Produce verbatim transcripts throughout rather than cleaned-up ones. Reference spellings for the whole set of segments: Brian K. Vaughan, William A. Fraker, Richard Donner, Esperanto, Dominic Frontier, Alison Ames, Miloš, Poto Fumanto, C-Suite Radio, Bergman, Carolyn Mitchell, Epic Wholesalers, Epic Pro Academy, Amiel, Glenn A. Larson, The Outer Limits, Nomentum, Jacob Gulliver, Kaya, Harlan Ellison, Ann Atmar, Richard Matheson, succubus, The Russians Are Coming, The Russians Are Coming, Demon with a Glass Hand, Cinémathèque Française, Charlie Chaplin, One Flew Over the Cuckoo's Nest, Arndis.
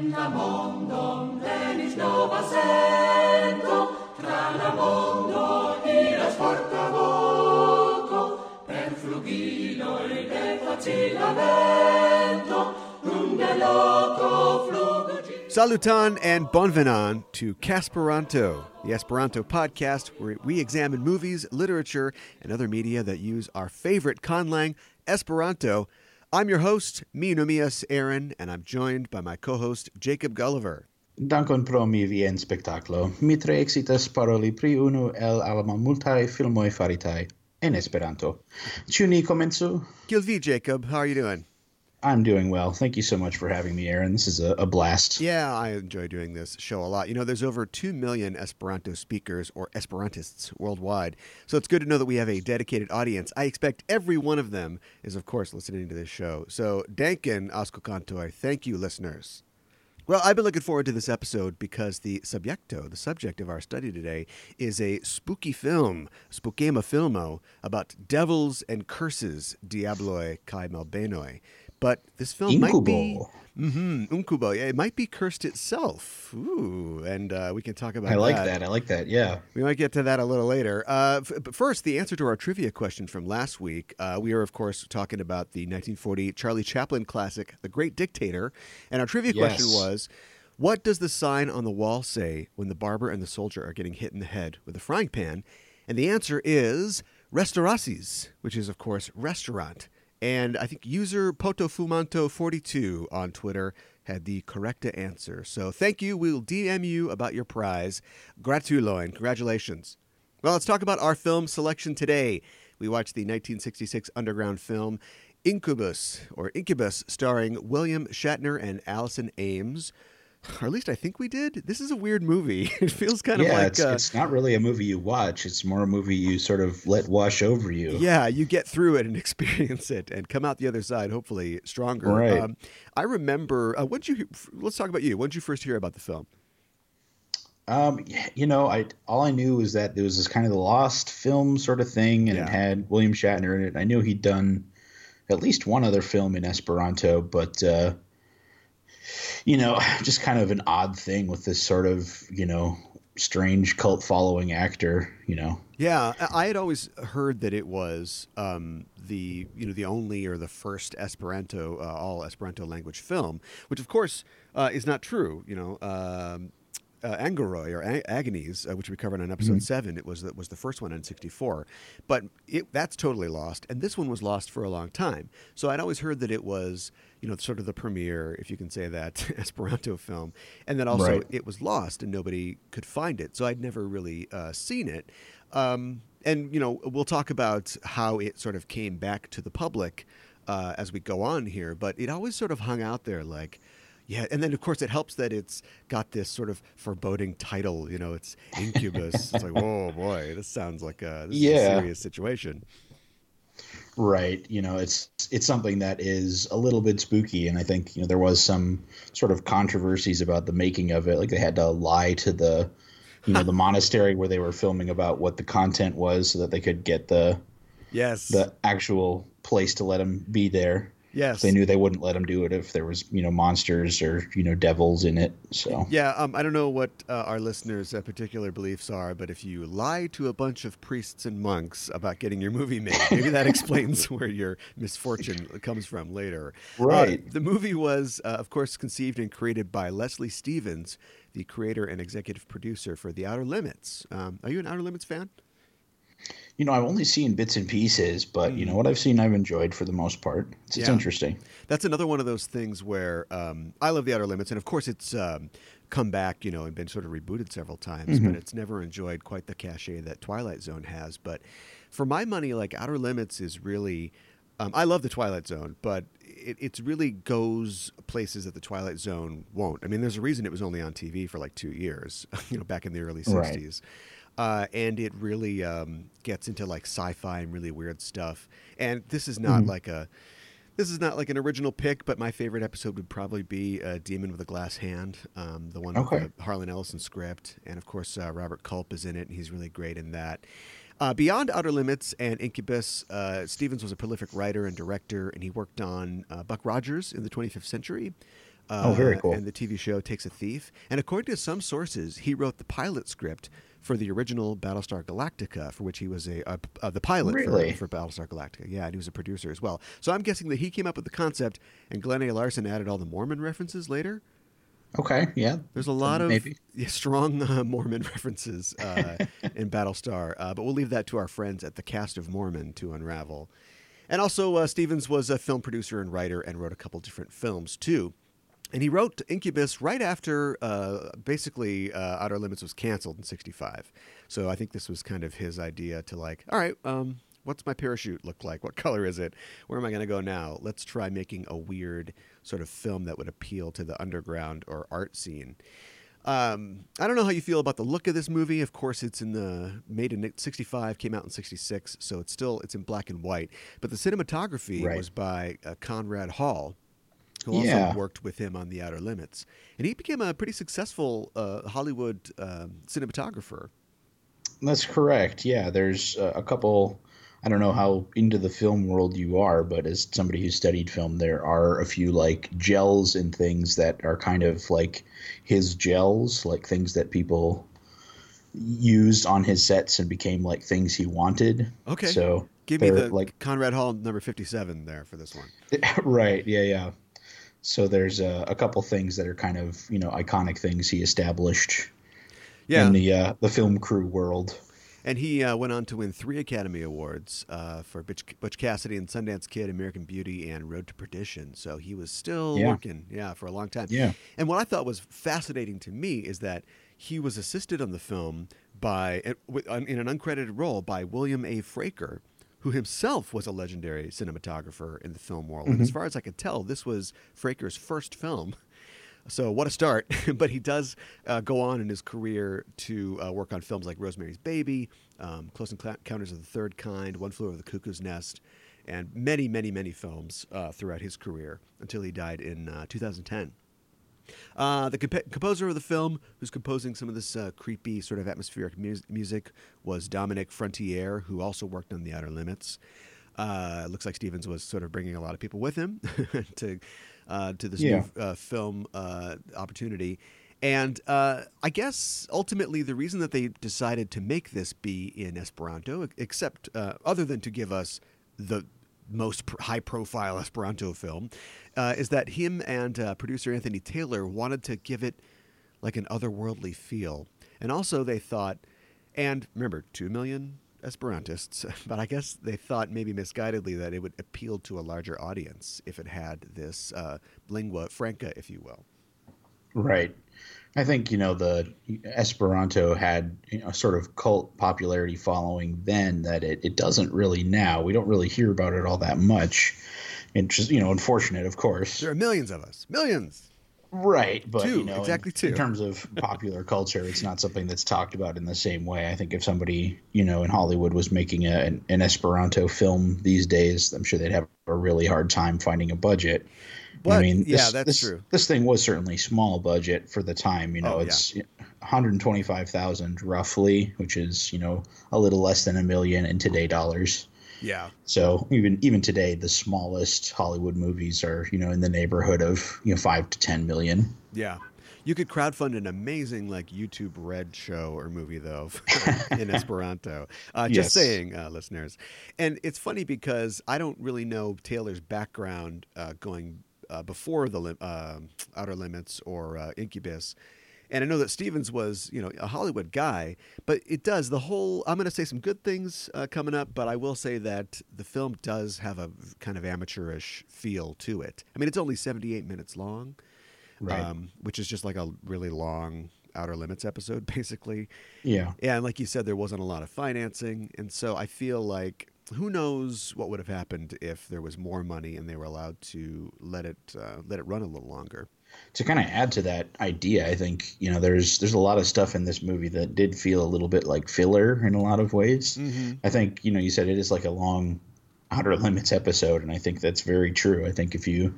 Mondo, tenis nova sento, tra la mondo iras porta voco, per flugilo ed è facilamento, lunga loco flugo. Salutan and bonvenon to Casperanto, the Esperanto podcast where we examine movies, literature, and other media that use our favorite conlang, Esperanto. I'm your host, mi nomias Aaron, and I'm joined by my co-host, Jacob Gulliver. Dankon pro mi vien spektaklo. Mi tre exitas paroli pri unu el alma multaj filmoj faritaj en Esperanto. Ĉu ni komencu? Kiel vi, Jacob? How are you doing? I'm doing well. Thank you so much for having me, Aaron. This is a, a blast. Yeah, I enjoy doing this show a lot. You know, there's over two million Esperanto speakers or Esperantists worldwide, so it's good to know that we have a dedicated audience. I expect every one of them is, of course, listening to this show. So, danken, aŭskultantoj. Thank you, listeners. Well, I've been looking forward to this episode because the subjecto, the subject of our study today, is a spooky film, spookema filmo, about devils and curses, diabloi kaj malbenoj. But this film Incubo. might be... Mm-hmm, Incubo. Yeah, it might be cursed itself. Ooh, and uh, we can talk about that. I like that. that. I like that, yeah. We might get to that a little later. Uh, f- but first, the answer to our trivia question from last week. Uh, we are, of course, talking about the nineteen forty Charlie Chaplin classic, The Great Dictator. And our trivia yes. question was, what does the sign on the wall say when the barber and the soldier are getting hit in the head with a frying pan? And the answer is restauracis, which is, of course, restaurant. And I think user Poto Fumanto forty-two on Twitter had the correct answer. So thank you. We'll D M you about your prize. Gratuloin. Congratulations. Well, let's talk about our film selection today. We watched the nineteen sixty-six underground film Incubus, or Incubus, starring William Shatner and Alison Ames. Or at least I think we did. This is a weird movie. It feels kind yeah, of like... Yeah, it's, uh, it's not really a movie you watch. It's more a movie you sort of let wash over you. Yeah, you get through it and experience it and come out the other side, hopefully, stronger. Right. Um, I remember... Uh, what'd you? Let's talk about you. When did you first hear about the film? Um, you know, I all I knew was that there was this kind of lost film sort of thing, and yeah. it had William Shatner in it. I knew he'd done at least one other film in Esperanto, but... Uh, You know, just kind of an odd thing with this sort of, you know, strange cult following actor, you know. Yeah, I had always heard that it was um, the, you know, the only or the first Esperanto, uh, all Esperanto language film, which, of course, uh, is not true. You know, um, uh, Angeroy or A- Agonies, uh, which we covered on episode mm-hmm. seven, it was, it was the first one in sixty-four. But it, that's totally lost. And this one was lost for a long time. So I'd always heard that it was... you know, sort of the premiere, if you can say that, Esperanto film. And then also right. it was lost and nobody could find it. So I'd never really uh, seen it. Um, and, you know, we'll talk about how it sort of came back to the public uh, as we go on here. But it always sort of hung out there like, yeah. And then, of course, it helps that it's got this sort of foreboding title. You know, it's Incubus. It's like, whoa, boy, this sounds like a, this yeah. is a serious situation. Right. You know, it's it's something that is a little bit spooky. And I think, you know, there was some sort of controversies about the making of it. Like they had to lie to the, you know, the monastery where they were filming about what the content was so that they could get the yes, the actual place to let them be there. Yes. They knew they wouldn't let them do it if there was, you know, monsters or, you know, devils in it. So, yeah, um, I don't know what uh, our listeners' uh, particular beliefs are, but if you lie to a bunch of priests and monks about getting your movie made, maybe that explains where your misfortune comes from later. Right. Uh, the movie was, uh, of course, conceived and created by Leslie Stevens, the creator and executive producer for The Outer Limits. Um, are you an Outer Limits fan? You know, I've only seen bits and pieces, but, you know, what I've seen I've enjoyed for the most part. It's, yeah. it's interesting. That's another one of those things where um, I love The Outer Limits, and, of course, it's um, come back, you know, and been sort of rebooted several times, mm-hmm. but it's never enjoyed quite the cachet that Twilight Zone has. But for my money, like, Outer Limits is really um, – I love The Twilight Zone, but it it's really goes places that The Twilight Zone won't. I mean, there's a reason it was only on T V for, like, two years, you know, back in the early sixties. Right. Uh, and it really um, gets into like sci-fi and really weird stuff. And this is not mm-hmm. like a, this is not like an original pick. But my favorite episode would probably be uh, "Demon with a Glass Hand," um, the one okay. with the Harlan Ellison script, and of course uh, Robert Culp is in it, and he's really great in that. Uh, beyond Outer Limits and Incubus, uh, Stevens was a prolific writer and director, and he worked on uh, Buck Rogers in the twenty-fifth Century. Uh, oh, very cool. And the T V show Takes a Thief. And according to some sources, he wrote the pilot script for the original Battlestar Galactica, for which he was a uh, uh, the pilot really? for, for Battlestar Galactica. Yeah, and he was a producer as well. So I'm guessing that he came up with the concept, and Glenn A. Larson added all the Mormon references later. Okay, yeah. There's a lot of Maybe. strong uh, Mormon references uh, in Battlestar, uh, but we'll leave that to our friends at the Cast of Mormon to unravel. And also, uh, Stevens was a film producer and writer and wrote a couple different films, too. And he wrote Incubus right after, uh, basically, uh, Outer Limits was canceled in sixty-five. So I think this was kind of his idea to like, all right, um, what's my parachute look like? What color is it? Where am I going to go now? Let's try making a weird sort of film that would appeal to the underground or art scene. Um, I don't know how you feel about the look of this movie. Of course, it's in the made in sixty-five, came out in sixty-six, so it's still it's in black and white. But the cinematography right. was by uh, Conrad Hall, who yeah. also worked with him on The Outer Limits. And he became a pretty successful uh, Hollywood um, cinematographer. That's correct. Yeah, there's uh, a couple, I don't know how into the film world you are, but as somebody who studied film, there are a few like gels and things that are kind of like his gels, like things that people used on his sets and became like things he wanted. Okay. So give me the like Conrad Hall number fifty-seven there for this one. Right. Yeah. Yeah. So there's a, a couple things that are kind of, you know, iconic things he established yeah. in the uh, the film crew world. And he uh, went on to win three Academy Awards uh, for Butch, Butch Cassidy and Sundance Kid, American Beauty, and Road to Perdition. So he was still yeah. working yeah, for a long time. Yeah. And what I thought was fascinating to me is that he was assisted on the film by in an uncredited role by William A. Fraker, who himself was a legendary cinematographer in the film world. Mm-hmm. And as far as I could tell, this was Fraker's first film. So what a start. But he does uh, go on in his career to uh, work on films like Rosemary's Baby, um, Close Encounters of the Third Kind, One Flew Over the Cuckoo's Nest, and many, many, many films uh, throughout his career until he died in uh, two thousand ten. Uh, the comp- composer of the film, who's composing some of this uh, creepy sort of atmospheric mu- music, was Dominic Frontier, who also worked on The Outer Limits. Uh, looks like Stevens was sort of bringing a lot of people with him to uh, to this yeah. new uh, film uh, opportunity. And uh, I guess ultimately the reason that they decided to make this be in Esperanto, except uh, other than to give us the most high-profile Esperanto film, uh, is that him and uh, producer Anthony Taylor wanted to give it like an otherworldly feel. And also they thought, and remember, two million Esperantists, but I guess they thought maybe misguidedly that it would appeal to a larger audience if it had this uh, lingua franca, if you will. Right. I think, you know, the Esperanto had you know, a sort of cult popularity following then that it, it doesn't really now. We don't really hear about it all that much. And just, you know, unfortunate, of course. There are millions of us. Millions. Right. But, two, you know, exactly in, two. in terms of popular culture, it's not something that's talked about in the same way. I think if somebody, you know, in Hollywood was making a, an, an Esperanto film these days, I'm sure they'd have a really hard time finding a budget. But, I mean, this, yeah, that's this, true. This thing was certainly small budget for the time. You know, oh, it's yeah. one hundred twenty-five thousand roughly, which is, you know, a little less than a million in today dollars. Yeah. So even even today, the smallest Hollywood movies are, you know, in the neighborhood of, you know, five to ten million. Yeah. You could crowdfund an amazing like YouTube Red show or movie, though, in Esperanto. Uh, just yes. saying, uh, listeners. And it's funny because I don't really know Taylor's background uh, going Uh, before the uh, Outer Limits or uh, Incubus. And I know that Stevens was, you know, a Hollywood guy, but it does the whole, I'm going to say some good things uh, coming up, but I will say that the film does have a kind of amateurish feel to it. I mean, it's only seventy-eight minutes long, right. um, which is just like a really long Outer Limits episode, basically. Yeah. And like you said, there wasn't a lot of financing. And so I feel like, who knows what would have happened if there was more money and they were allowed to let it uh, let it run a little longer. To kind of add to that idea, I think, you know, there's there's a lot of stuff in this movie that did feel a little bit like filler in a lot of ways. Mm-hmm. I think, you know, you said it is like a long Outer Limits episode, and I think that's very true. I think if you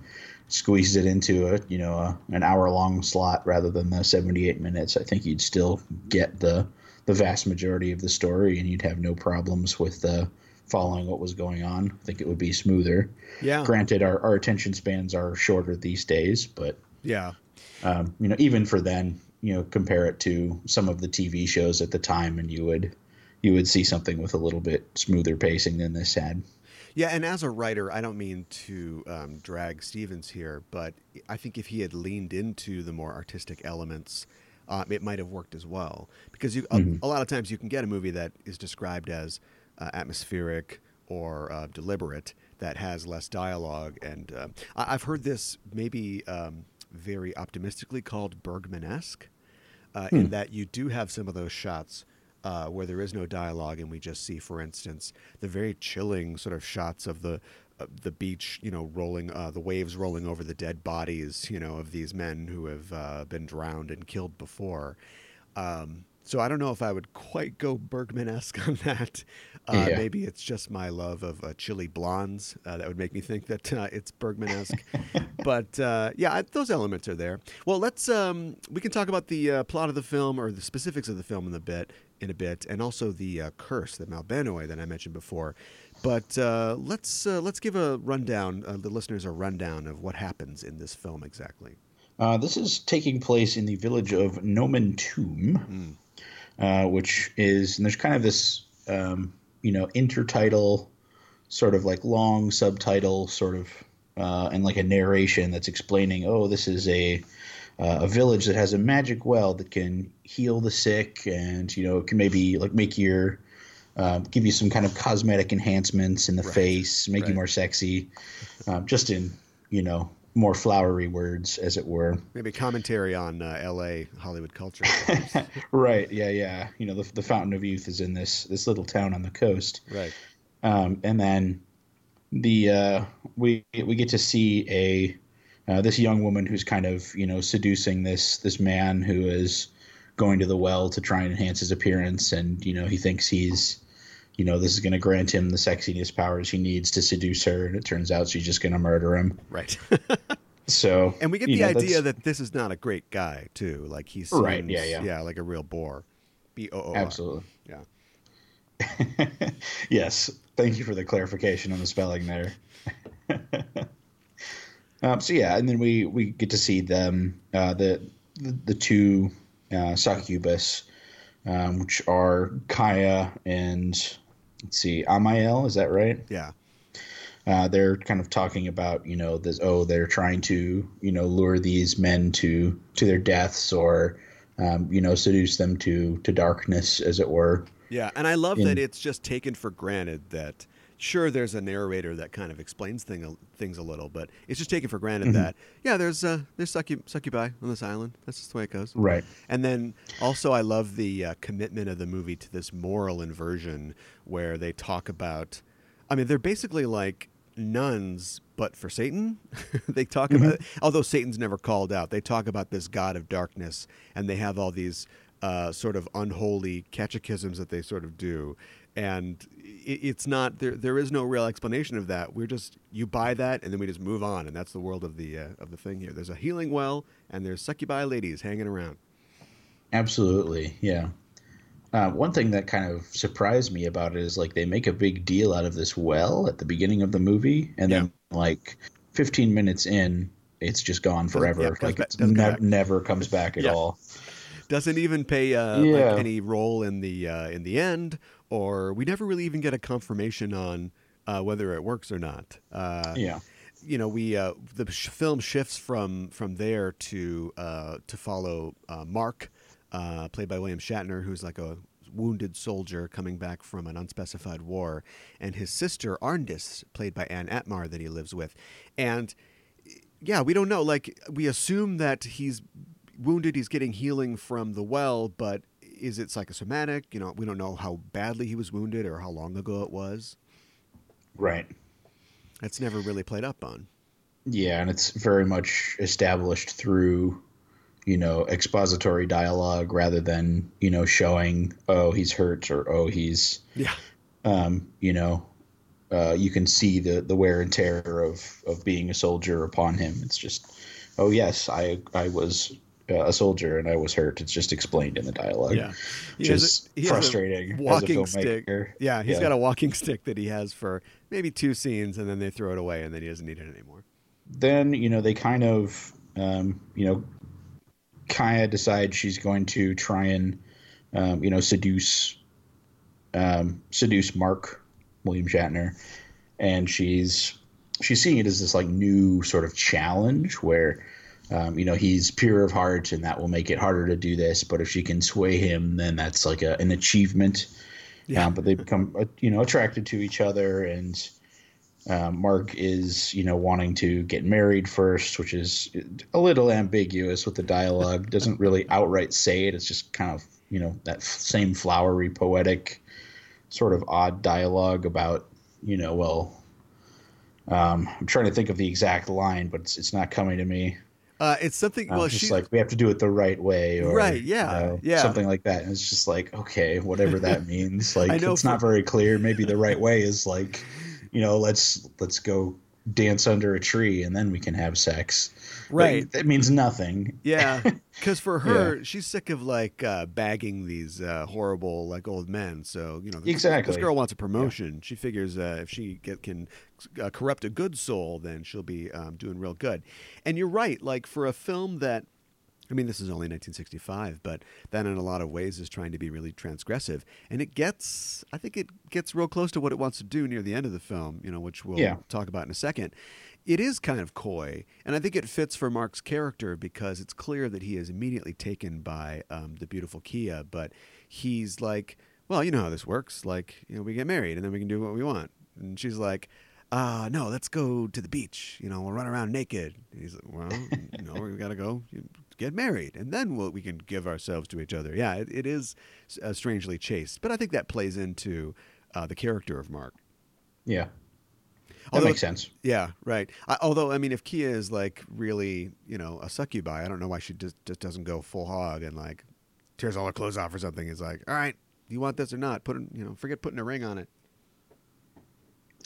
squeezed it into a, you know, a, an hour-long slot rather than the seventy-eight minutes, I think you'd still get the, the vast majority of the story, and you'd have no problems with the following what was going on. I think it would be smoother. Yeah. Granted, our, our attention spans are shorter these days, but Yeah. Um, you know, even for then, you know, compare it to some of the T V shows at the time, and you would you would see something with a little bit smoother pacing than this had. Yeah, and as a writer, I don't mean to um, drag Stevens here, but I think if he had leaned into the more artistic elements, uh, it might have worked as well. Because you, mm-hmm. a, a lot of times you can get a movie that is described as uh, atmospheric or uh, deliberate that has less dialogue. And uh, I, I've heard this maybe um, very optimistically called Bergmanesque, uh, mm. in that you do have some of those shots Uh, where there is no dialogue, and we just see, for instance, the very chilling sort of shots of the uh, the beach, you know, rolling, uh, the waves rolling over the dead bodies, you know, of these men who have uh, been drowned and killed before. Um, so I don't know if I would quite go Bergman-esque on that. Uh, yeah. Maybe it's just my love of uh, chilly blondes uh, that would make me think that uh, it's Bergman-esque. But uh, yeah, I, those elements are there. Well, let's um, we can talk about the uh, plot of the film, or the specifics of the film in a bit. In a bit, and also the uh, curse, the Malbenoi that I mentioned before, but uh, let's uh, let's give a rundown, uh, the listeners a rundown of what happens in this film exactly. Uh, this is taking place in the village of Nomentum, mm. uh, which is, and there's kind of this um, you know intertitle, sort of like long subtitle, sort of, uh, and like a narration that's explaining, oh, this is a Uh, a village that has a magic well that can heal the sick, and you know it can maybe like make your uh, give you some kind of cosmetic enhancements in the right. face, make right. you more sexy, uh, just in you know more flowery words, as it were. Maybe commentary on uh, L A Hollywood culture. Right? Yeah, yeah. You know the the Fountain of Youth is in this this little town on the coast. Right. Um, and then the uh, we we get to see a. Uh, this young woman who's kind of, you know, seducing this this man who is going to the well to try and enhance his appearance. And, you know, he thinks he's, you know, this is going to grant him the sexiness powers he needs to seduce her. And it turns out she's just going to murder him. Right. So. And we get the know, idea that's... that this is not a great guy, too. Like he's. Right. Yeah, yeah. Yeah. Like a real bore. B O O R. Absolutely. Yeah. Yes. Thank you for the clarification on the spelling there. Um, so yeah, and then we, we get to see them uh, the, the the two uh, succubus, um, which are Kaya and let's see, Amael, is that right? Yeah. Uh, they're kind of talking about you know this oh they're trying to you know lure these men to to their deaths or um, you know seduce them to to darkness, as it were. Yeah, and I love In- that it's just taken for granted that. Sure, there's a narrator that kind of explains thing, things a little, but it's just taken for granted mm-hmm. that, yeah, there's uh, there's succub- succubi on this island. That's just the way it goes. Right. And then also I love the uh, commitment of the movie to this moral inversion where they talk about, I mean, they're basically like nuns, but for Satan. They talk mm-hmm. about, although Satan's never called out, they talk about this God of darkness, and they have all these uh, sort of unholy catechisms that they sort of do. And it's not there. There is no real explanation of that. We're just you buy that, and then we just move on, and that's the world of the uh, of the thing here. There's a healing well, and there's succubi ladies hanging around. Absolutely, yeah. Uh, one thing that kind of surprised me about it is like they make a big deal out of this well at the beginning of the movie, and yeah. then like fifteen minutes in, it's just gone forever. Yeah, like it ne- never comes back at yeah. all. Doesn't even pay uh, yeah. like any role in the uh, in the end. Or we never really even get a confirmation on uh, whether it works or not. Uh, yeah, you know, we uh, the sh- film shifts from from there to uh, to follow uh, Mark, uh, played by William Shatner, who's like a wounded soldier coming back from an unspecified war, and his sister Arndis, played by Ann Atmar, that he lives with. And yeah, we don't know. Like we assume that he's wounded, he's getting healing from the well, but. Is it psychosomatic? You know, we don't know how badly he was wounded or how long ago it was. Right. That's never really played up on. Yeah, and it's very much established through, you know, expository dialogue rather than, you know, showing, oh, he's hurt or, oh, he's, yeah, um, you know, uh, you can see the, the wear and tear of, of being a soldier upon him. It's just, oh, yes, I I was... a soldier and I was hurt. It's just explained in the dialogue. Yeah, which is a, frustrating. Walking as a stick. Yeah, he's yeah. got a walking stick that he has for maybe two scenes, and then they throw it away, and then he doesn't need it anymore. Then you know they kind of um, you know, Kaya decides she's going to try and, um, you know, seduce, um, seduce Mark, William Shatner. And she's, she's seeing it as this like new sort of challenge where, um, you know, he's pure of heart and that will make it harder to do this. But if she can sway him, then that's like a, an achievement. Yeah. Um, but they become, you know, attracted to each other, and um, Mark is, you know, wanting to get married first, which is a little ambiguous with the dialogue. Doesn't really outright say it. It's just kind of, you know, that same flowery, poetic, sort of odd dialogue about, you know, well, um, I'm trying to think of the exact line, but it's, it's not coming to me. Uh, it's something. Um, well, she's like, we have to do it the right way, or right, yeah, you know, yeah, something like that. And it's just like, okay, whatever that means. Like, it's for... not very clear. Maybe the right way is like, you know, let's let's go dance under a tree and then we can have sex. Right. Like, that means nothing. Yeah, because for her, yeah. she's sick of like uh, bagging these uh, horrible like old men. So you know, this, exactly. This girl wants a promotion. Yeah. She figures uh, if she get, can. Uh, corrupt a good soul, then she'll be um, doing real good. And you're right, like for a film that, I mean, this is only nineteen sixty-five, but that in a lot of ways is trying to be really transgressive. And it gets, I think it gets real close to what it wants to do near the end of the film, you know, which we'll yeah. talk about in a second. It is kind of coy, and I think it fits for Mark's character because it's clear that he is immediately taken by um, the beautiful Kia, but he's like, well, you know how this works. Like, you know, we get married and then we can do what we want. And she's like, Uh, no, let's go to the beach. You know, we'll run around naked. He's like, well, you know, we've got to go get married, and then we'll, we can give ourselves to each other. Yeah, it, it is uh, strangely chaste, but I think that plays into uh, the character of Mark. Yeah, that although, makes sense. Yeah, right. I, although, I mean, if Kia is like really, you know, a succubi, I don't know why she just, just doesn't go full hog and like tears all her clothes off or something. It's like, all right, you want this or not? Put, you know, forget putting a ring on it.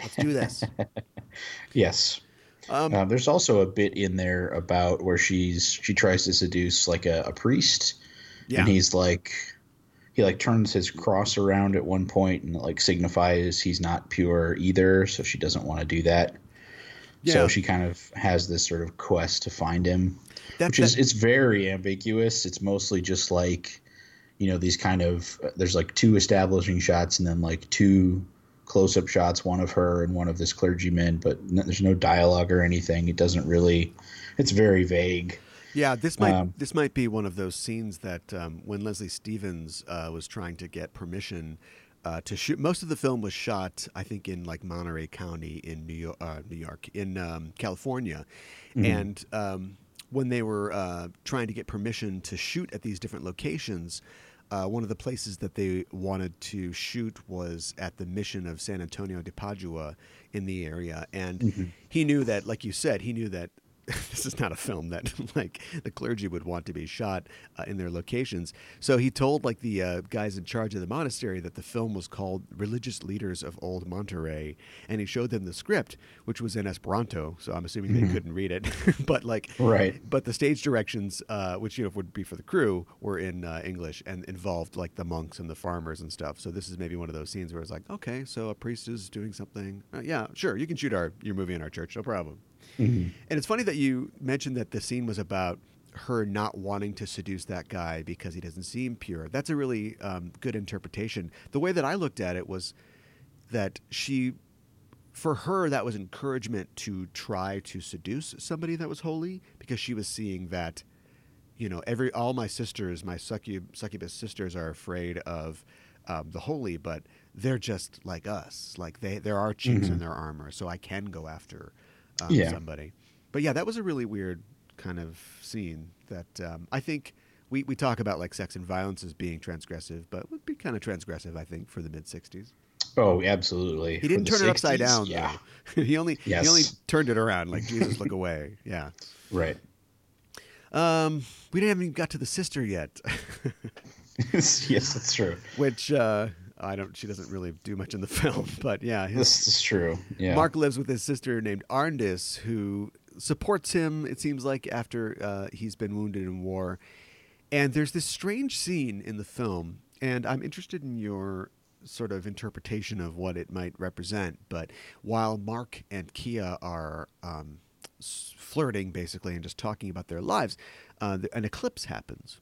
Let's do this. Yes. Um, uh, there's also a bit in there about where she's she tries to seduce like a, a priest, yeah. and he's like he like turns his cross around at one point and like signifies he's not pure either, so she doesn't want to do that. Yeah. So she kind of has this sort of quest to find him, that, which that, is it's very ambiguous. It's mostly just like, you know, these kind of there's like two establishing shots and then like two close-up shots, one of her and one of this clergyman, but no, there's no dialogue or anything. It doesn't really, it's very vague. Yeah, this might um, this might be one of those scenes that um, when Leslie Stevens uh, was trying to get permission uh, to shoot, most of the film was shot, I think, in like Monterey County in New York, uh, New York in um, California. Mm-hmm. And um, when they were uh, trying to get permission to shoot at these different locations, Uh, one of the places that they wanted to shoot was at the mission of San Antonio de Padua in the area. And mm-hmm. he knew that, like you said, he knew that this is not a film that like the clergy would want to be shot uh, in their locations. So he told like the uh, guys in charge of the monastery that the film was called Religious Leaders of Old Monterey. And he showed them the script, which was in Esperanto. So I'm assuming mm-hmm. they couldn't read it, but like, right. But the stage directions, uh, which, you know, would be for the crew were in uh, English and involved like the monks and the farmers and stuff. So this is maybe one of those scenes where it's like, okay, so a priest is doing something. Uh, yeah, sure. You can shoot our, your movie in our church. No problem. Mm-hmm. And it's funny that you mentioned that the scene was about her not wanting to seduce that guy because he doesn't seem pure. That's a really um, good interpretation. The way that I looked at it was that she, for her, that was encouragement to try to seduce somebody that was holy because she was seeing that, you know, every all my sisters, my succub, succubus sisters are afraid of um, the holy, but they're just like us. Like they, there are chinks mm-hmm. in their armor, so I can go after Um, yeah. somebody. But yeah, that was a really weird kind of scene that um, I think we, we talk about like sex and violence as being transgressive, but it would be kind of transgressive, I think, for the mid-sixties. Oh, absolutely. He didn't turn it upside down, yeah. though. he, only, yes. he only turned it around, like, Jesus, look away. Yeah. Right. Um, we didn't even got to the sister yet. Yes, that's true. Which... Uh, I don't. She doesn't really do much in the film, but yeah, his, this is true. Yeah. Mark lives with his sister named Arndis, who supports him. It seems like after uh, he's been wounded in war, and there's this strange scene in the film, and I'm interested in your sort of interpretation of what it might represent. But while Mark and Kia are um, flirting, basically, and just talking about their lives, uh, an eclipse happens.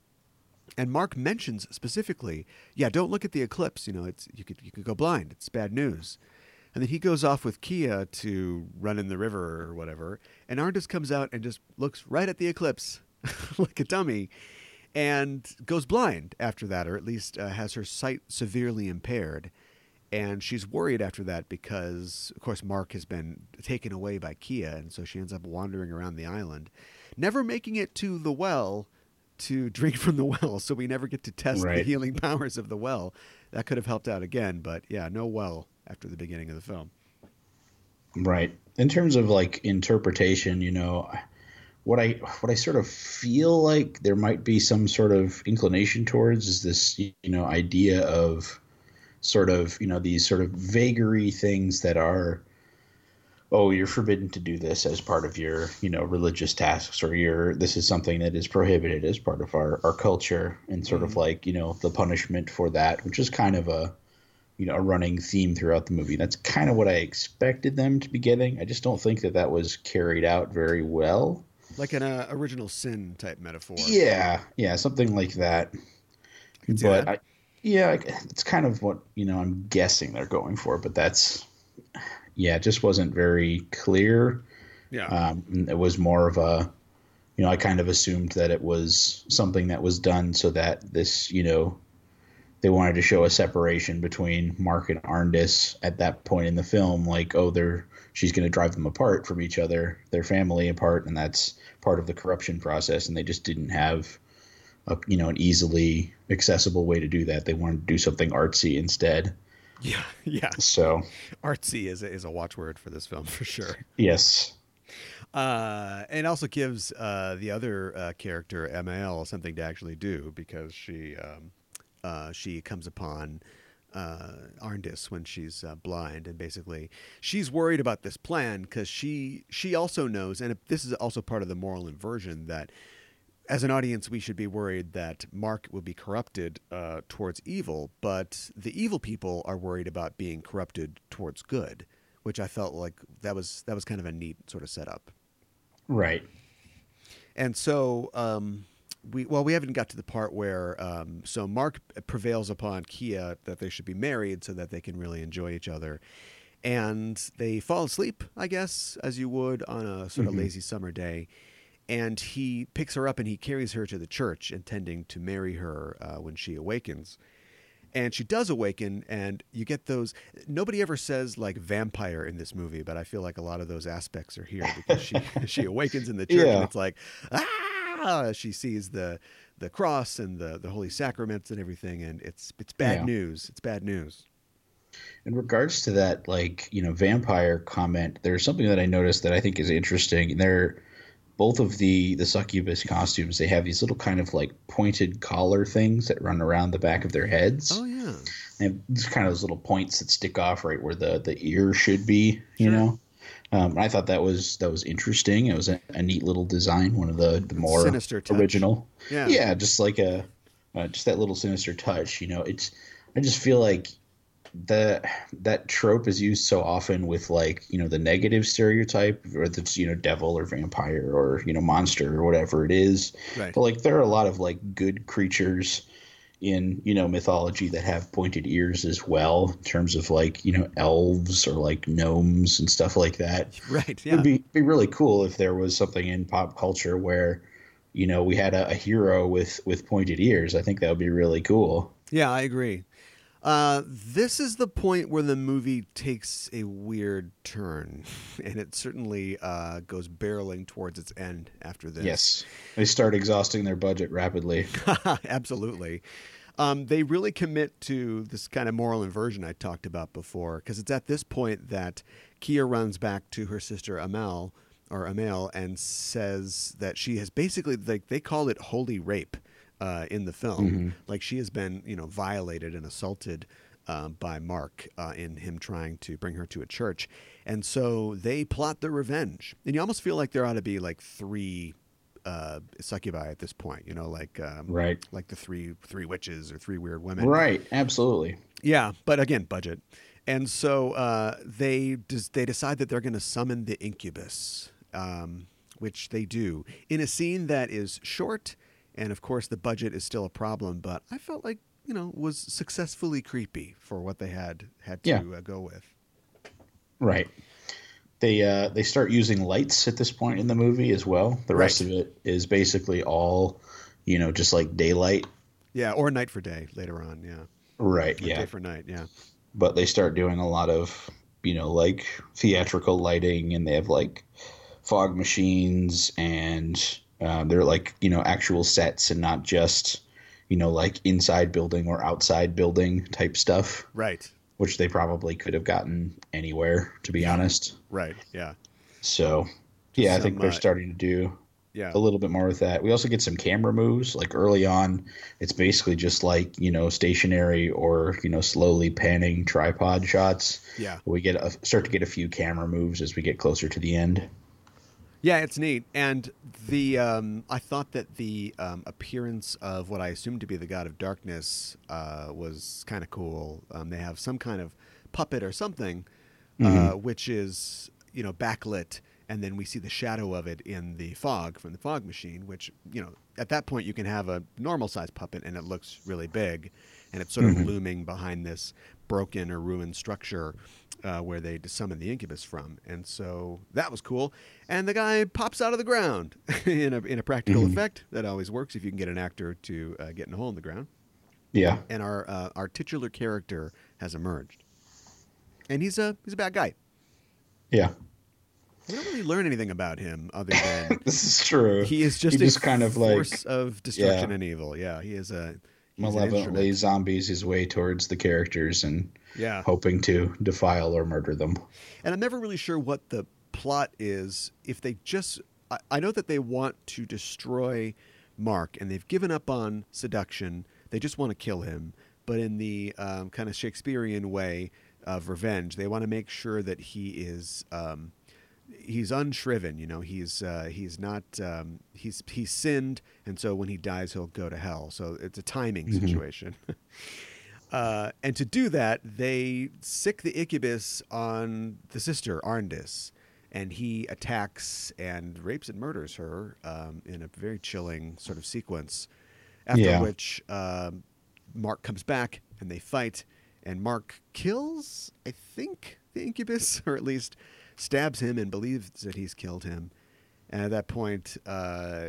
And Mark mentions specifically, yeah, don't look at the eclipse. You know, it's you could you could go blind. It's bad news. And then he goes off with Kia to run in the river or whatever. And Arndis comes out and just looks right at the eclipse like a dummy and goes blind after that, or at least uh, has her sight severely impaired. And she's worried after that because, of course, Mark has been taken away by Kia. And so she ends up wandering around the island, never making it to the well to drink from the well. So we never get to test right. the healing powers of the well. That could have helped out again. But yeah, no well after the beginning of the film. Right. In terms of like interpretation, you know, what I what I sort of feel like there might be some sort of inclination towards is this, you know, idea of sort of, you know, these sort of vagary things that are, oh, you're forbidden to do this as part of your, you know, religious tasks, or your, this is something that is prohibited as part of our, our culture, and sort mm-hmm. of like, you know, the punishment for that, which is kind of a, you know, a running theme throughout the movie. That's kind of what I expected them to be getting. I just don't think that that was carried out very well. Like an uh, original sin type metaphor. Yeah. Yeah. Something like that. But that. I, yeah, it's kind of what, you know, I'm guessing they're going for, but that's, yeah, it just wasn't very clear. Yeah. Um, it was more of a, you know, I kind of assumed that it was something that was done so that this, you know, they wanted to show a separation between Mark and Arndis at that point in the film, like, oh, they're, she's going to drive them apart from each other, their family apart, and that's part of the corruption process. And they just didn't have a, you know, an easily accessible way to do that. They wanted to do something artsy instead. Yeah, yeah. So artsy is a, is a watchword for this film for sure. Yes. Uh, and also gives uh, the other uh, character, M L, something to actually do, because she um, uh, she comes upon uh, Arndis when she's uh, blind, and basically she's worried about this plan because she she also knows, and this is also part of the moral inversion, that as an audience, we should be worried that Mark will be corrupted uh, towards evil, but the evil people are worried about being corrupted towards good, which I felt like that was that was kind of a neat sort of setup. Right. And so um, we well, we haven't got to the part where um, so Mark prevails upon Kia that they should be married so that they can really enjoy each other. And they fall asleep, I guess, as you would on a sort of mm-hmm. lazy summer day. And he picks her up and he carries her to the church, intending to marry her uh, when she awakens. And she does awaken, and you get those. Nobody ever says like vampire in this movie, but I feel like a lot of those aspects are here, because she she awakens in the church, yeah. and it's like, ah, she sees the the cross and the the holy sacraments and everything, and it's it's bad yeah. news. It's bad news. In regards to that, like, you know, vampire comment, there's something that I noticed that I think is interesting. There. Both of the, the succubus costumes, they have these little kind of like pointed collar things that run around the back of their heads. Oh, yeah. And it's kind of those little points that stick off right where the, the ear should be, you sure. know. Um, I thought that was that was interesting. It was a, a neat little design, one of the, the more sinister touch. Original. Yeah. Yeah, just like a uh, – just that little sinister touch, you know. It's I just feel like the that trope is used so often with, like, you know, the negative stereotype, or that's, you know, devil or vampire or, you know, monster or whatever it is. Right. But like there are a lot of like good creatures in, you know, mythology that have pointed ears as well, in terms of like, you know, elves or like gnomes and stuff like that. Right. Yeah. It'd be, be really cool if there was something in pop culture where, you know, we had a, a hero with with pointed ears. I think that would be really cool. Yeah, I agree. Uh, this is the point where the movie takes a weird turn, and it certainly uh, goes barreling towards its end after this. Yes, they start exhausting their budget rapidly. Absolutely. Um, they really commit to this kind of moral inversion I talked about before, because it's at this point that Kia runs back to her sister Amal, or Amal, and says that she has basically, like they call it holy rape. Uh, in the film, mm-hmm. like she has been, you know, violated and assaulted uh, by Mark uh, in him trying to bring her to a church. And so they plot their revenge. And you almost feel like there ought to be like three uh, succubi at this point, you know, like um, right. like the three three witches or three weird women. Right. Absolutely. Yeah. But again, budget. And so uh, they des- they decide that they're going to summon the Incubus. um, which they do, in a scene that is short, and of course the budget is still a problem, but I felt like, you know, was successfully creepy for what they had had to yeah. uh, go with. Right. They uh, they start using lights at this point in the movie as well. The rest right. of it is basically all, you know, just like daylight. Yeah, or night for day later on, yeah. Right, or yeah. day for night, yeah. But they start doing a lot of, you know, like theatrical lighting, and they have like fog machines, and uh, they're like, you know, actual sets and not just, you know, like inside building or outside building type stuff. Right. Which they probably could have gotten anywhere, to be yeah. honest. Right, yeah. So, yeah, some, I think they're uh, starting to do yeah. a little bit more with that. We also get some camera moves. Like early on, it's basically just like, you know, stationary or, you know, slowly panning tripod shots. Yeah. We get a, start to get a few camera moves as we get closer to the end. Yeah, it's neat. And the um, I thought that the um, appearance of what I assumed to be the God of Darkness uh, was kind of cool. Um, they have some kind of puppet or something, mm-hmm. uh, which is, you know, backlit. And then we see the shadow of it in the fog from the fog machine, which, you know, at that point you can have a normal sized puppet and it looks really big. And it's sort mm-hmm. of looming behind this broken or ruined structure uh, where they summon the Incubus from. And so that was cool. And the guy pops out of the ground in a in a practical mm-hmm. effect. That always works if you can get an actor to uh, get in a hole in the ground. Yeah. And our uh, our titular character has emerged. And he's a he's a bad guy. Yeah. We don't really learn anything about him other than this is true. He is just he a just kind of force like, of destruction yeah. and evil. Yeah, he is a malevolently zombies his way towards the characters and yeah. hoping to defile or murder them. And I'm never really sure what the plot is. If they just, I, I know that they want to destroy Mark and they've given up on seduction. They just want to kill him. But in the um, kind of Shakespearean way of revenge, they want to make sure that he is, um, he's unshriven. You know, he's, uh, he's not, um, he's, he's sinned. And so when he dies, he'll go to hell. So it's a timing mm-hmm. situation. uh, and to do that, they sick the Incubus on the sister Arndis, and he attacks and rapes and murders her, um, in a very chilling sort of sequence, after yeah. which, um, Mark comes back and they fight, and Mark kills, I think, the Incubus, or at least stabs him and believes that he's killed him. And at that point, uh,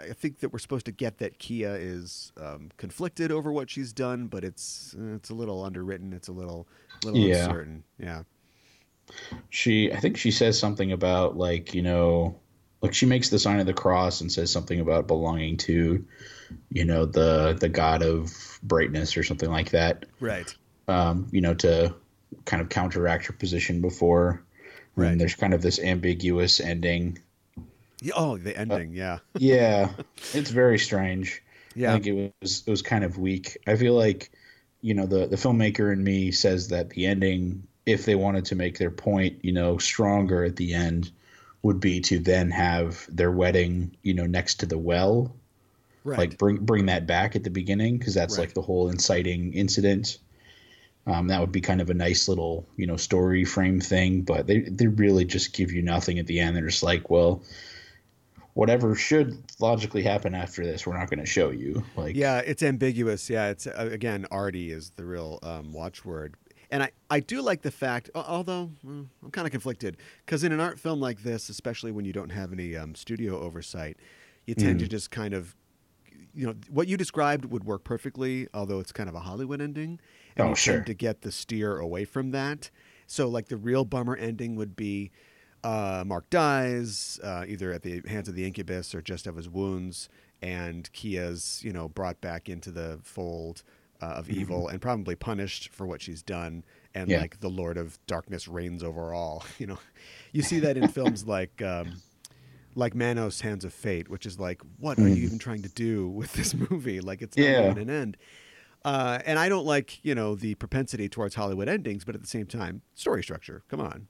I think that we're supposed to get that Kia is um, conflicted over what she's done, but it's it's a little underwritten. It's a little, little yeah. uncertain. Yeah. She, I think she says something about, like, you know, like she makes the sign of the cross and says something about belonging to, you know, the the God of Brightness or something like that. Right. Um, you know, to kind of counteract her position before. Right. And there's kind of this ambiguous ending. Oh, the ending, uh, yeah. yeah, it's very strange. Yeah. I think it was it was kind of weak. I feel like, you know, the, the filmmaker in me says that the ending, if they wanted to make their point, you know, stronger at the end, would be to then have their wedding, you know, next to the well. Right. Like bring bring that back at the beginning, because that's right. like the whole inciting incident. Um, that would be kind of a nice little, you know, story frame thing, but they, they really just give you nothing at the end. They're just like, well, whatever should logically happen after this, we're not going to show you. Like, yeah, it's ambiguous. Yeah, it's again, arty is the real um, watchword. And I, I do like the fact, although mm, I'm kind of conflicted, because in an art film like this, especially when you don't have any um, studio oversight, you tend mm. to just kind of, you know, what you described would work perfectly, although it's kind of a Hollywood ending. And oh, you sure. tend to get the steer away from that. So, like, the real bummer ending would be uh, Mark dies, uh, either at the hands of the Incubus or just of his wounds, and Kia's, you know, brought back into the fold uh, of mm-hmm. evil and probably punished for what she's done. And, yeah. like, the Lord of Darkness reigns over all. You know, you see that in films like... Um, like Manos, Hands of Fate, which is like, what are you even trying to do with this movie? Like, it's not yeah. even an end. Uh, and I don't like, you know, the propensity towards Hollywood endings, but at the same time, story structure, come on.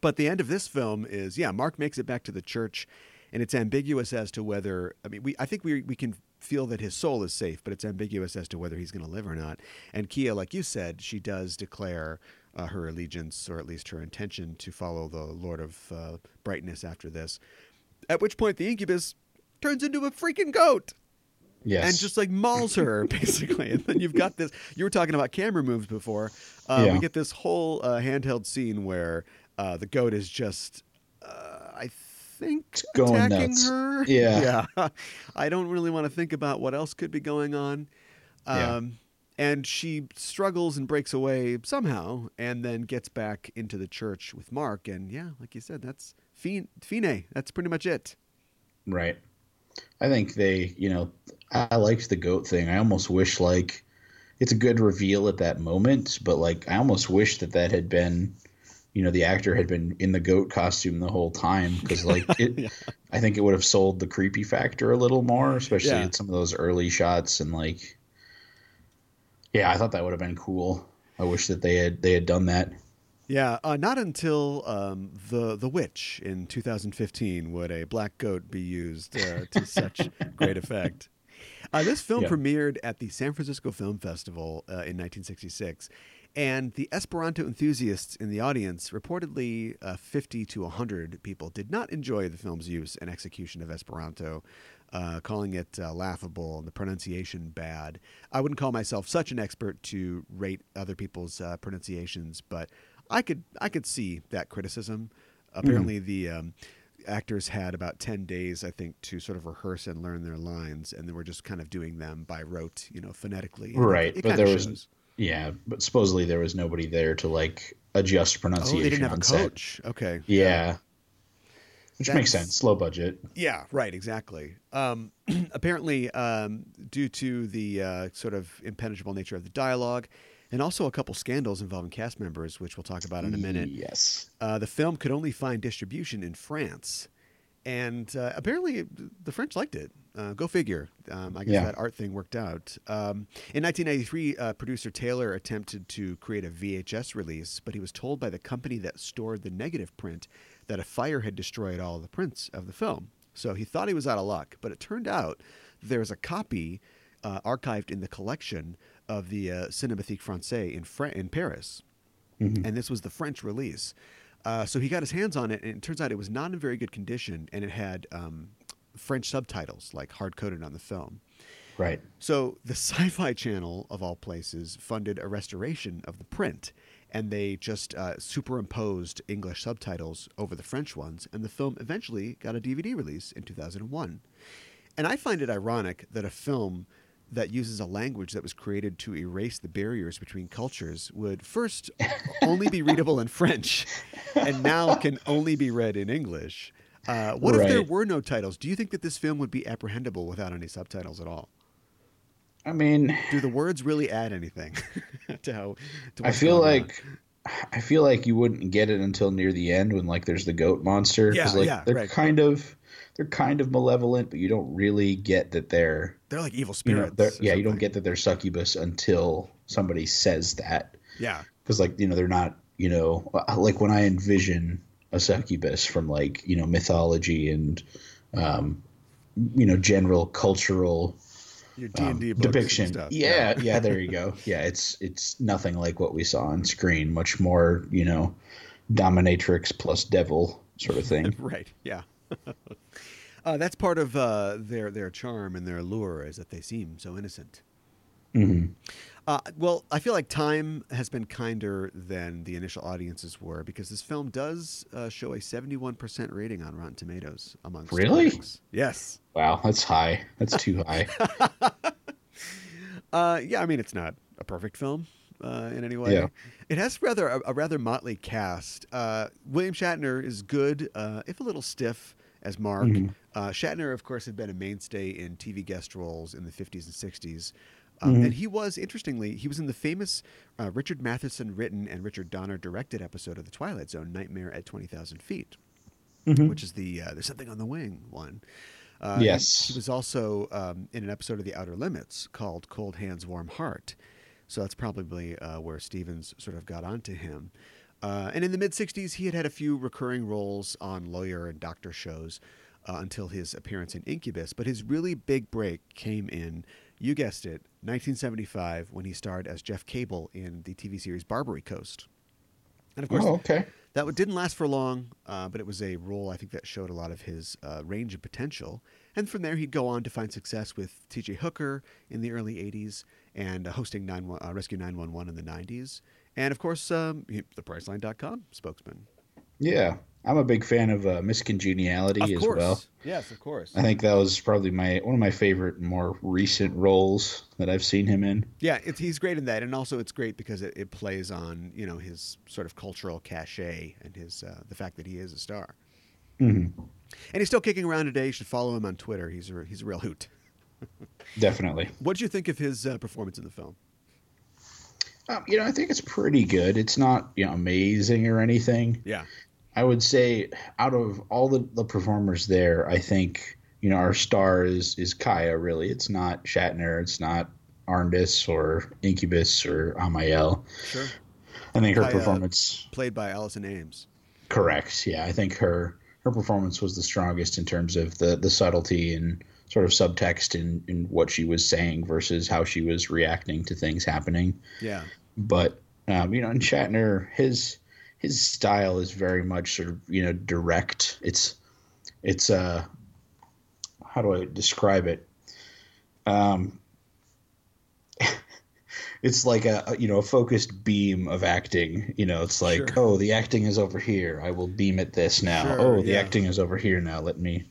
But the end of this film is, yeah, Mark makes it back to the church, and it's ambiguous as to whether, I mean, we I think we we can feel that his soul is safe, but it's ambiguous as to whether he's going to live or not. And Kia, like you said, she does declare, uh, her allegiance, or at least her intention, to follow the Lord of uh, Brightness after this. At which point the Incubus turns into a freaking goat. Yes. And just like mauls her, basically. And then you've got this, you were talking about camera moves before. Uh, yeah. We get this whole uh, handheld scene where uh, the goat is just, uh, I think, it's going attacking nuts. Her. Yeah. yeah. I don't really want to think about what else could be going on. Um, yeah. And she struggles and breaks away somehow and then gets back into the church with Mark. And yeah, like you said, that's fine. Fine. That's pretty much it. Right. I think they, you know, I liked the goat thing. I almost wish, like, it's a good reveal at that moment, but, like, I almost wish that that had been, you know, the actor had been in the goat costume the whole time, because, like, it, yeah. I think it would have sold the creepy factor a little more, especially yeah. in some of those early shots. And, like, yeah, I thought that would have been cool. I wish that they had they had done that. Yeah, uh, not until um, the the witch in two thousand fifteen would a black goat be used uh, to such great effect. Uh, this film yeah. premiered at the San Francisco Film Festival uh, in nineteen sixty-six, and the Esperanto enthusiasts in the audience, reportedly uh, fifty to one hundred people, did not enjoy the film's use and execution of Esperanto, uh, calling it uh, laughable and the pronunciation bad. I wouldn't call myself such an expert to rate other people's uh, pronunciations, but I could I could see that criticism. Apparently, mm. the um, actors had about ten days, I think, to sort of rehearse and learn their lines, and they were just kind of doing them by rote, you know, phonetically. Right, it but there shows. was yeah, but supposedly there was nobody there to like adjust pronunciation. Oh, they didn't have a coach. Set. Okay, yeah, yeah. which That's, makes sense. Low budget. Yeah, right. Exactly. Um, apparently, um, due to the uh, sort of impenetrable nature of the dialogue. And also a couple scandals involving cast members, which we'll talk about in a minute. Yes. Uh, the film could only find distribution in France. And uh, apparently the French liked it. Uh, go figure. Um, I guess yeah. that art thing worked out. Um, in nineteen ninety-three, uh, producer Taylor attempted to create a V H S release, but he was told by the company that stored the negative print that a fire had destroyed all the prints of the film. So he thought he was out of luck. But it turned out there was a copy uh, archived in the collection of the uh, Cinémathèque Française in Fra- in Paris. Mm-hmm. And this was the French release. Uh, so he got his hands on it, and it turns out it was not in very good condition, and it had um, French subtitles, like hard-coded on the film. Right. So the Sci-Fi Channel, of all places, funded a restoration of the print, and they just uh, superimposed English subtitles over the French ones, and the film eventually got a D V D release in two thousand one. And I find it ironic that a film that uses a language that was created to erase the barriers between cultures would first only be readable in French and now can only be read in English. Uh, what right. if there were no titles? Do you think that this film would be apprehendable without any subtitles at all? I mean, do the words really add anything to how, to I feel like, on? I feel like you wouldn't get it until near the end when like there's the goat monster. Yeah, like, yeah, they're right. kind of, They're kind of malevolent, but you don't really get that they're – They're like evil spirits. You know, yeah, you don't get that they're succubus until somebody says that. Yeah. Because, like, you know, they're not – you know, like when I envision a succubus from, like, you know, mythology and, um, you know, general cultural Your D and D um, books depiction. And stuff. Yeah, yeah, yeah, there you go. Yeah, it's it's nothing like what we saw on screen, much more, you know, dominatrix plus devil sort of thing. Right, yeah. Uh, that's part of uh, their their charm and their allure is that they seem so innocent. Mm-hmm. Uh, well, I feel like time has been kinder than the initial audiences were because this film does uh, show a seventy-one percent rating on Rotten Tomatoes amongst Really? Critics. Yes. Wow, that's high. That's too high. uh, yeah, I mean, it's not a perfect film. Uh, in any way, yeah. It has rather a, a rather motley cast. Uh, William Shatner is good, uh, if a little stiff, as Mark. Mm-hmm. Uh, Shatner, of course, had been a mainstay in T V guest roles in the fifties and sixties, um, mm-hmm. and he was interestingly he was in the famous uh, Richard Matheson written and Richard Donner directed episode of The Twilight Zone, Nightmare at Twenty Thousand Feet, mm-hmm. which is the uh, There's Something on the Wing one. Uh, yes, he was also um, in an episode of The Outer Limits called Cold Hands, Warm Heart. So that's probably uh, where Stevens sort of got onto him. Uh, and in the mid-sixties, he had had a few recurring roles on lawyer and doctor shows uh, until his appearance in Incubus. But his really big break came in, you guessed it, nineteen seventy-five, when he starred as Jeff Cable in the T V series Barbary Coast. And of course, oh, okay. that didn't last for long, uh, but it was a role I think that showed a lot of his uh, range and potential. And from there, he'd go on to find success with T J Hooker in the early eighties and uh, hosting nine, uh, Rescue nine one one in the nineties. And of course, um, the Priceline dot com spokesman. Yeah. I'm a big fan of uh, Miss Congeniality as well. Yes, of course. I think that was probably my one of my favorite more recent roles that I've seen him in. Yeah, it's, he's great in that, and also it's great because it, it plays on, you know, his sort of cultural cachet and his uh, the fact that he is a star. Mm-hmm. And he's still kicking around today. You should follow him on Twitter. He's a, he's a real hoot. Definitely. What did you think of his uh, performance in the film? Um, you know, I think it's pretty good. It's not, you know, amazing or anything. Yeah. I would say out of all the, the performers there, I think, you know, our star is, is Kaya, really. It's not Shatner. It's not Arndis or Incubus or Amiel. Sure. I think her Kaya, performance... Played by Alison Ames. Correct. Yeah, I think her, her performance was the strongest in terms of the, the subtlety and sort of subtext in, in what she was saying versus how she was reacting to things happening. Yeah. But, um, you know, and Shatner, his... his style is very much sort of, you know, direct. It's, it's, uh, how do I describe it? Um, it's like a, you know, a focused beam of acting. You know, it's like, sure. oh, the acting is over here. I will beam at this now. Sure, oh, the yeah. acting is over here now. Let me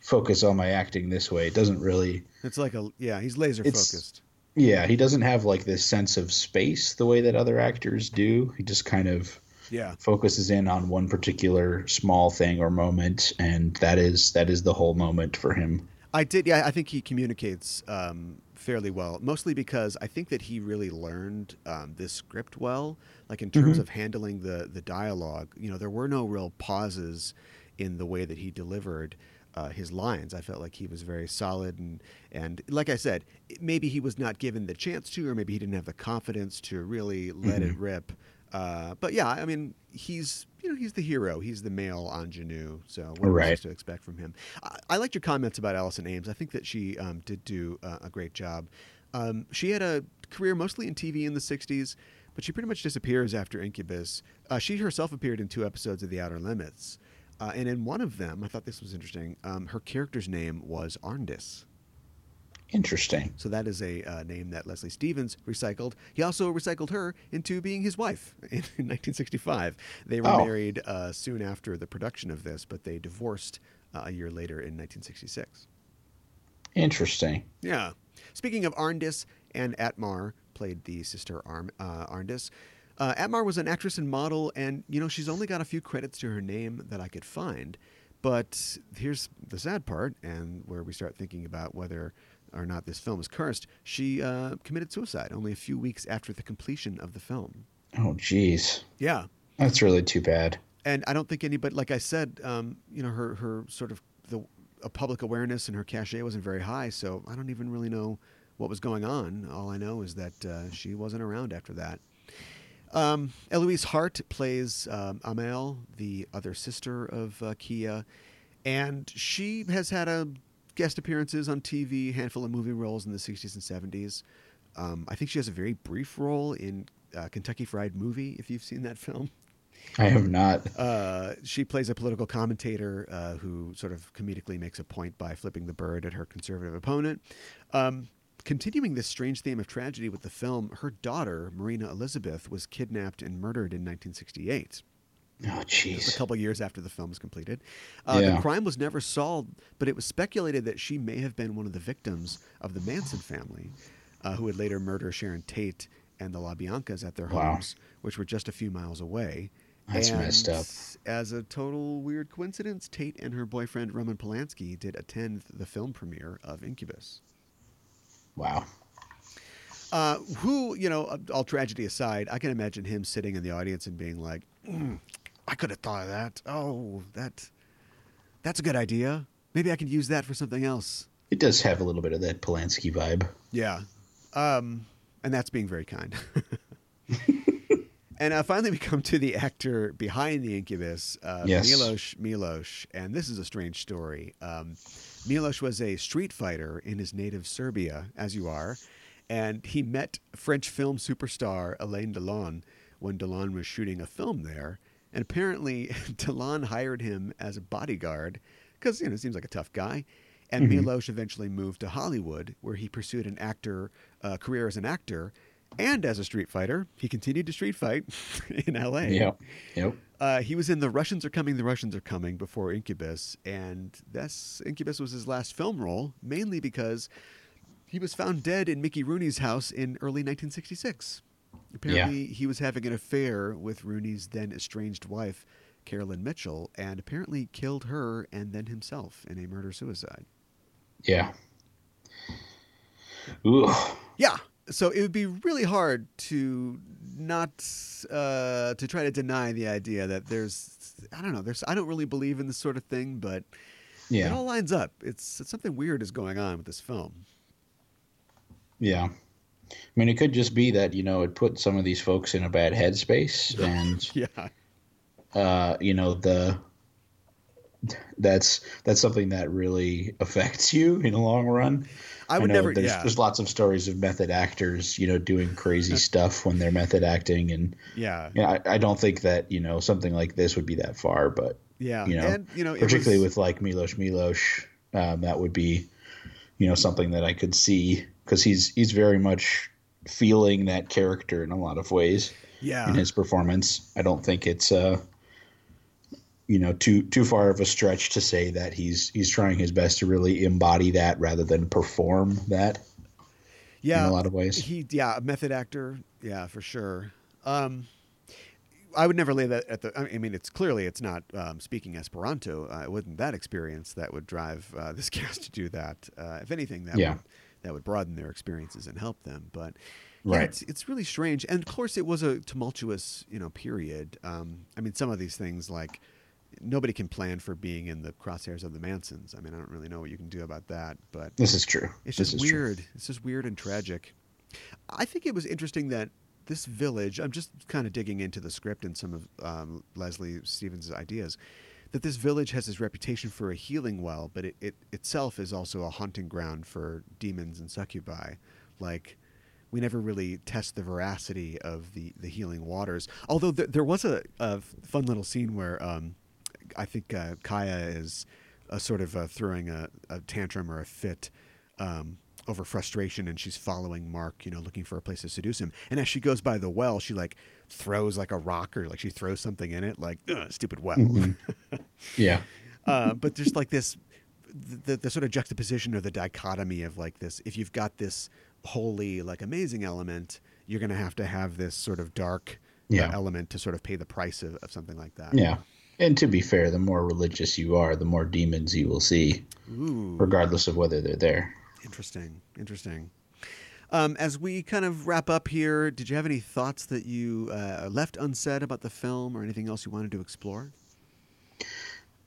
focus on my acting this way. It doesn't really. It's like a, yeah, he's laser focused. Yeah. He doesn't have like this sense of space the way that other actors do. He just kind of. Yeah, focuses in on one particular small thing or moment, and that is that is the whole moment for him. I did, yeah. I think he communicates um, fairly well, mostly because I think that he really learned um, this script well, like in terms mm-hmm. of handling the the dialogue. You know, there were no real pauses in the way that he delivered uh, his lines. I felt like he was very solid, and and like I said, maybe he was not given the chance to, or maybe he didn't have the confidence to really let mm-hmm. it rip. Uh, but yeah, I mean, he's, you know, he's the hero. He's the male ingenue. So what right. else to expect from him? I, I liked your comments about Alison Ames. I think that she um, did do uh, a great job. Um, she had a career mostly in T V in the sixties, but she pretty much disappears after Incubus. Uh, she herself appeared in two episodes of The Outer Limits. Uh, and in one of them, I thought this was interesting. Um, her character's name was Arndis. Interesting. So that is a uh, name that Leslie Stevens recycled. He also recycled her into being his wife in, in nineteen sixty-five. They were oh. married uh, soon after the production of this, but they divorced uh, a year later in nineteen sixty-six. Interesting. Yeah. Speaking of Arndis, Ann Atmar played the sister Arm, uh, Arndis. Uh, Atmar was an actress and model, and, you know, she's only got a few credits to her name that I could find. But here's the sad part, and where we start thinking about whether... or not this film is cursed, she uh, committed suicide only a few weeks after the completion of the film. Oh, geez. Yeah. That's really too bad. And I don't think anybody, like I said, um, you know, her, her sort of the a public awareness and her cachet wasn't very high, so I don't even really know what was going on. All I know is that uh, she wasn't around after that. Um, Eloise Hart plays um, Amiel, the other sister of uh, Kia, and she has had a guest appearances on T V, handful of movie roles in the sixties and seventies. Um, I think she has a very brief role in uh, Kentucky Fried Movie, if you've seen that film. I have not. Uh, she plays a political commentator uh, who sort of comedically makes a point by flipping the bird at her conservative opponent. Um, continuing this strange theme of tragedy with the film, her daughter, Marina Elizabeth, was kidnapped and murdered in nineteen sixty-eight. Oh, jeez. A couple of years after the film was completed. Uh, yeah. The crime was never solved, but it was speculated that she may have been one of the victims of the Manson family, uh, who would later murder Sharon Tate and the LaBiancas at their wow. homes, which were just a few miles away. That's and messed up. As a total weird coincidence, Tate and her boyfriend, Roman Polanski, did attend the film premiere of Incubus. Wow. Uh, who, you know, all tragedy aside, I can imagine him sitting in the audience and being like, mm. I could have thought of that. Oh, that that's a good idea. Maybe I can use that for something else. It does have a little bit of that Polanski vibe. Yeah. Um, and that's being very kind. And uh, finally, we come to the actor behind the Incubus, uh, yes. Miloš. Miloš. And this is a strange story. Um, Miloš was a street fighter in his native Serbia, as you are. And he met French film superstar Alain Delon when Delon was shooting a film there. And apparently Delon hired him as a bodyguard because, you know, it seems like a tough guy. And mm-hmm. Miloš eventually moved to Hollywood, where he pursued an actor uh, career as an actor and as a street fighter. He continued to street fight in L A. Yeah, yep. Uh, he was in The Russians Are Coming, The Russians Are Coming before Incubus. And that's Incubus was his last film role, mainly because he was found dead in Mickey Rooney's house in early nineteen sixty-six. Apparently, yeah. he was having an affair with Rooney's then estranged wife, Carolyn Mitchell, and apparently killed her and then himself in a murder-suicide. Yeah. Ooh. Yeah. So it would be really hard to not uh, to try to deny the idea that there's I don't know there's I don't really believe in this sort of thing, but yeah. it all lines up. It's, it's something weird is going on with this film. Yeah. I mean, it could just be that, you know, it put some of these folks in a bad headspace, and yeah. uh, you know, the that's that's something that really affects you in the long run. I would I know never. There's, yeah. there's lots of stories of method actors, you know, doing crazy stuff when they're method acting, and yeah, you know, I, I don't think that, you know, something like this would be that far, but yeah, you know, and, you know particularly was... with like Miloš Miloš, um, that would be, you know, something that I could see. Because he's he's very much feeling that character in a lot of ways. Yeah. In his performance, I don't think it's uh, you know, too too far of a stretch to say that he's he's trying his best to really embody that rather than perform that. Yeah, in a lot of ways. He yeah, a method actor. Yeah, for sure. Um, I would never lay that at the. I mean, it's clearly it's not um, speaking Esperanto. Uh, it wasn't that experience that would drive uh, this cast to do that. Uh, if anything, that yeah. would. that would broaden their experiences and help them. But yeah, right. it's, it's really strange. And of course it was a tumultuous, you know, period. Um, I mean, some of these things, like, nobody can plan for being in the crosshairs of the Mansons. I mean, I don't really know what you can do about that, but this is true. It's just this is weird. True. It's just weird and tragic. I think it was interesting that this village, I'm just kind of digging into the script and some of um, Leslie Stevens' ideas, that this village has this reputation for a healing well, but it, it itself is also a haunting ground for demons and succubi. Like, we never really test the veracity of the, the healing waters. Although th- there was a, a fun little scene where um, I think uh, Kaya is uh, sort of uh, throwing a, a tantrum or a fit um, over frustration, and she's following Mark, you know, looking for a place to seduce him. And as she goes by the well, she like throws like a rock, or like she throws something in it, like stupid well. Mm-hmm. Yeah. Uh, but there's like this, the, the sort of juxtaposition or the dichotomy of like this, if you've got this holy, like amazing element, you're going to have to have this sort of dark yeah. uh, element to sort of pay the price of, of something like that. Yeah. And to be fair, the more religious you are, the more demons you will see. Ooh. Regardless of whether they're there. Interesting. Interesting. Um, as we kind of wrap up here, did you have any thoughts that you uh, left unsaid about the film, or anything else you wanted to explore?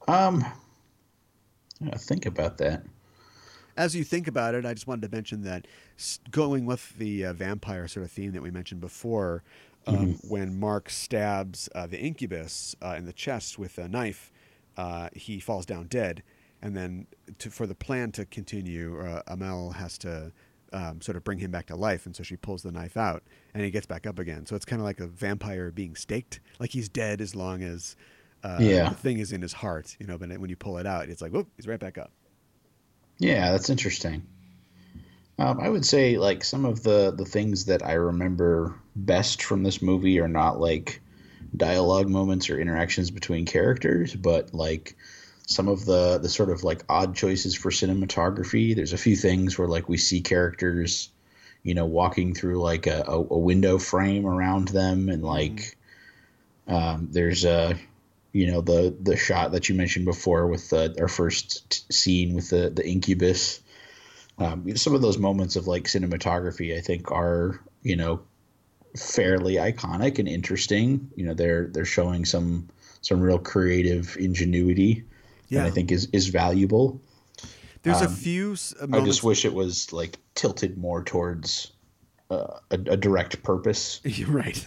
Um, I think about that. As you think about it, I just wanted to mention that going with the uh, vampire sort of theme that we mentioned before, um, mm-hmm. when Mark stabs uh, the incubus uh, in the chest with a knife, uh, he falls down dead. And then to, for the plan to continue, uh, Amel has to... Um, sort of bring him back to life, and so she pulls the knife out and he gets back up again. So it's kind of like a vampire being staked, like he's dead as long as uh, yeah. the thing is in his heart, you know, but when you pull it out, it's like, whoop, he's right back up. Yeah, that's interesting. Um, I would say like some of the, the things that I remember best from this movie are not like dialogue moments or interactions between characters, but like some of the, the sort of like odd choices for cinematography. There's a few things where like we see characters, you know, walking through like a, a, a window frame around them. And like um, there's a, you know, the, the shot that you mentioned before with the, our first t- scene with the, the incubus. Um, some of those moments of like cinematography, I think are, you know, fairly iconic and interesting. You know, they're, they're showing some, some real creative ingenuity. Yeah. And I think is, is valuable. There's um, a few moments. I just wish it was like tilted more towards uh, a, a direct purpose. You're right.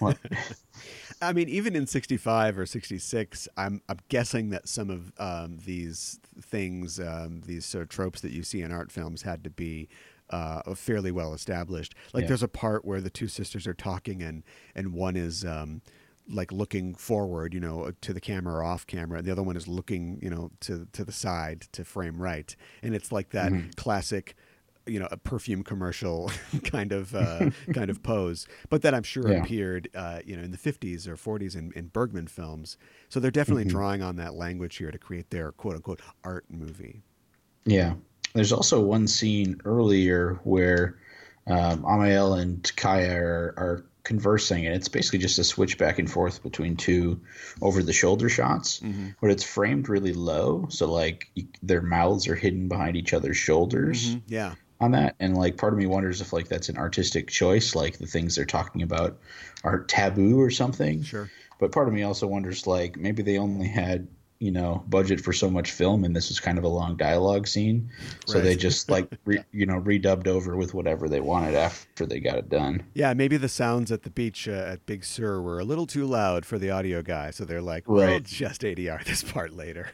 I mean, even in sixty-five or sixty-six, I'm, I'm guessing that some of um, these things, um, these sort of tropes that you see in art films had to be uh, fairly well established. Like yeah. there's a part where the two sisters are talking and and one is um, like looking forward, you know, to the camera or off camera, and the other one is looking, you know, to to the side to frame right, and it's like that mm-hmm. classic, you know, a perfume commercial kind of uh, kind of pose, but that I'm sure yeah. appeared, uh, you know, in the fifties or forties in, in Bergman films. So they're definitely mm-hmm. drawing on that language here to create their quote unquote art movie. Yeah, there's also one scene earlier where um, Amiel and Kaya are, are conversing, and it's basically just a switch back and forth between two over-the-shoulder shots, mm-hmm. but it's framed really low, so like their mouths are hidden behind each other's shoulders. Mm-hmm. Yeah. On that, and like part of me wonders if like that's an artistic choice, like the things they're talking about are taboo or something. Sure. But part of me also wonders like maybe they only had, you know, budget for so much film and this was kind of a long dialogue scene, right. So they just like re, you know redubbed over with whatever they wanted after they got it done. Yeah, maybe the sounds at the beach uh, at Big Sur were a little too loud for the audio guy, so they're like, well, right. just A D R this part later.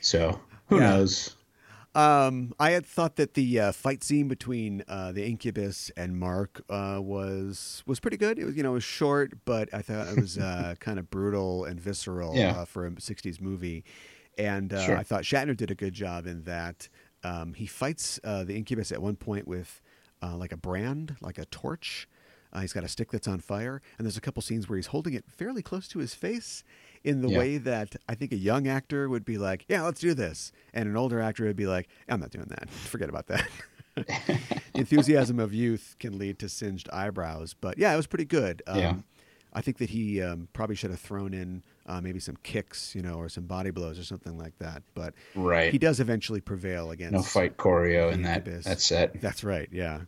So who yeah. knows. Um, I had thought that the uh, fight scene between uh, the Incubus and Mark uh, was was pretty good. It was, you know, it was short, but I thought it was uh, kind of brutal and visceral yeah. uh, for a sixties movie. And uh, sure. I thought Shatner did a good job in that. Um, he fights uh, the Incubus at one point with uh, like a brand, like a torch. Uh, he's got a stick that's on fire, and there's a couple scenes where he's holding it fairly close to his face in the yeah. way that I think a young actor would be like, yeah, let's do this. And an older actor would be like, I'm not doing that. Forget about that. Enthusiasm of youth can lead to singed eyebrows. But, yeah, it was pretty good. Um, yeah. I think that he um, probably should have thrown in uh, maybe some kicks, you know, or some body blows or something like that. But right. he does eventually prevail against. No fight choreo in that, that set. That's right, yeah.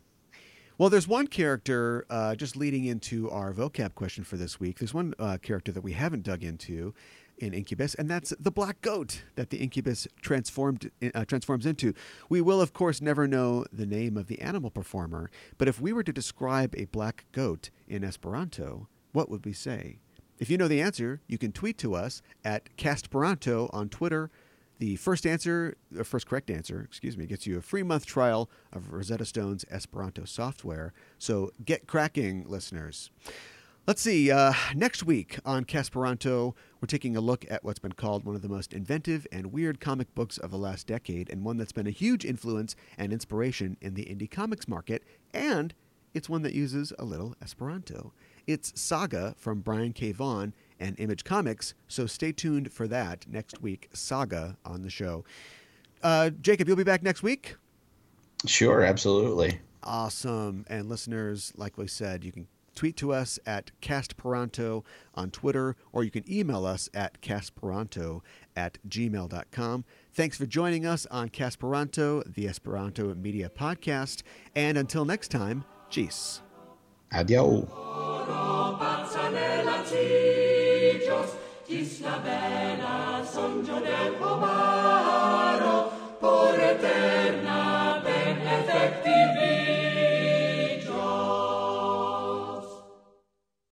Well, there's one character, uh, just leading into our vocab question for this week, there's one uh, character that we haven't dug into in Incubus, and that's the black goat that the Incubus transformed uh, transforms into. We will, of course, never know the name of the animal performer, but if we were to describe a black goat in Esperanto, what would we say? If you know the answer, you can tweet to us at Casperanto on Twitter. The first answer, the first correct answer, excuse me, gets you a free month trial of Rosetta Stone's Esperanto software. So get cracking, listeners. Let's see. Uh, next week on Casperanto, we're taking a look at what's been called one of the most inventive and weird comic books of the last decade, and one that's been a huge influence and inspiration in the indie comics market. And it's one that uses a little Esperanto. It's Saga from Brian K. Vaughan and Image Comics, so stay tuned for that next week. Saga on the show. Uh, Jacob, you'll be back next week? Sure, absolutely. Awesome. And listeners, like we said, you can tweet to us at Casperanto on Twitter, or you can email us at casperanto at gmail dot com. Thanks for joining us on Casperanto, the Esperanto Media Podcast. And until next time, cheese. Adio. Tis la bella sonjo del roba.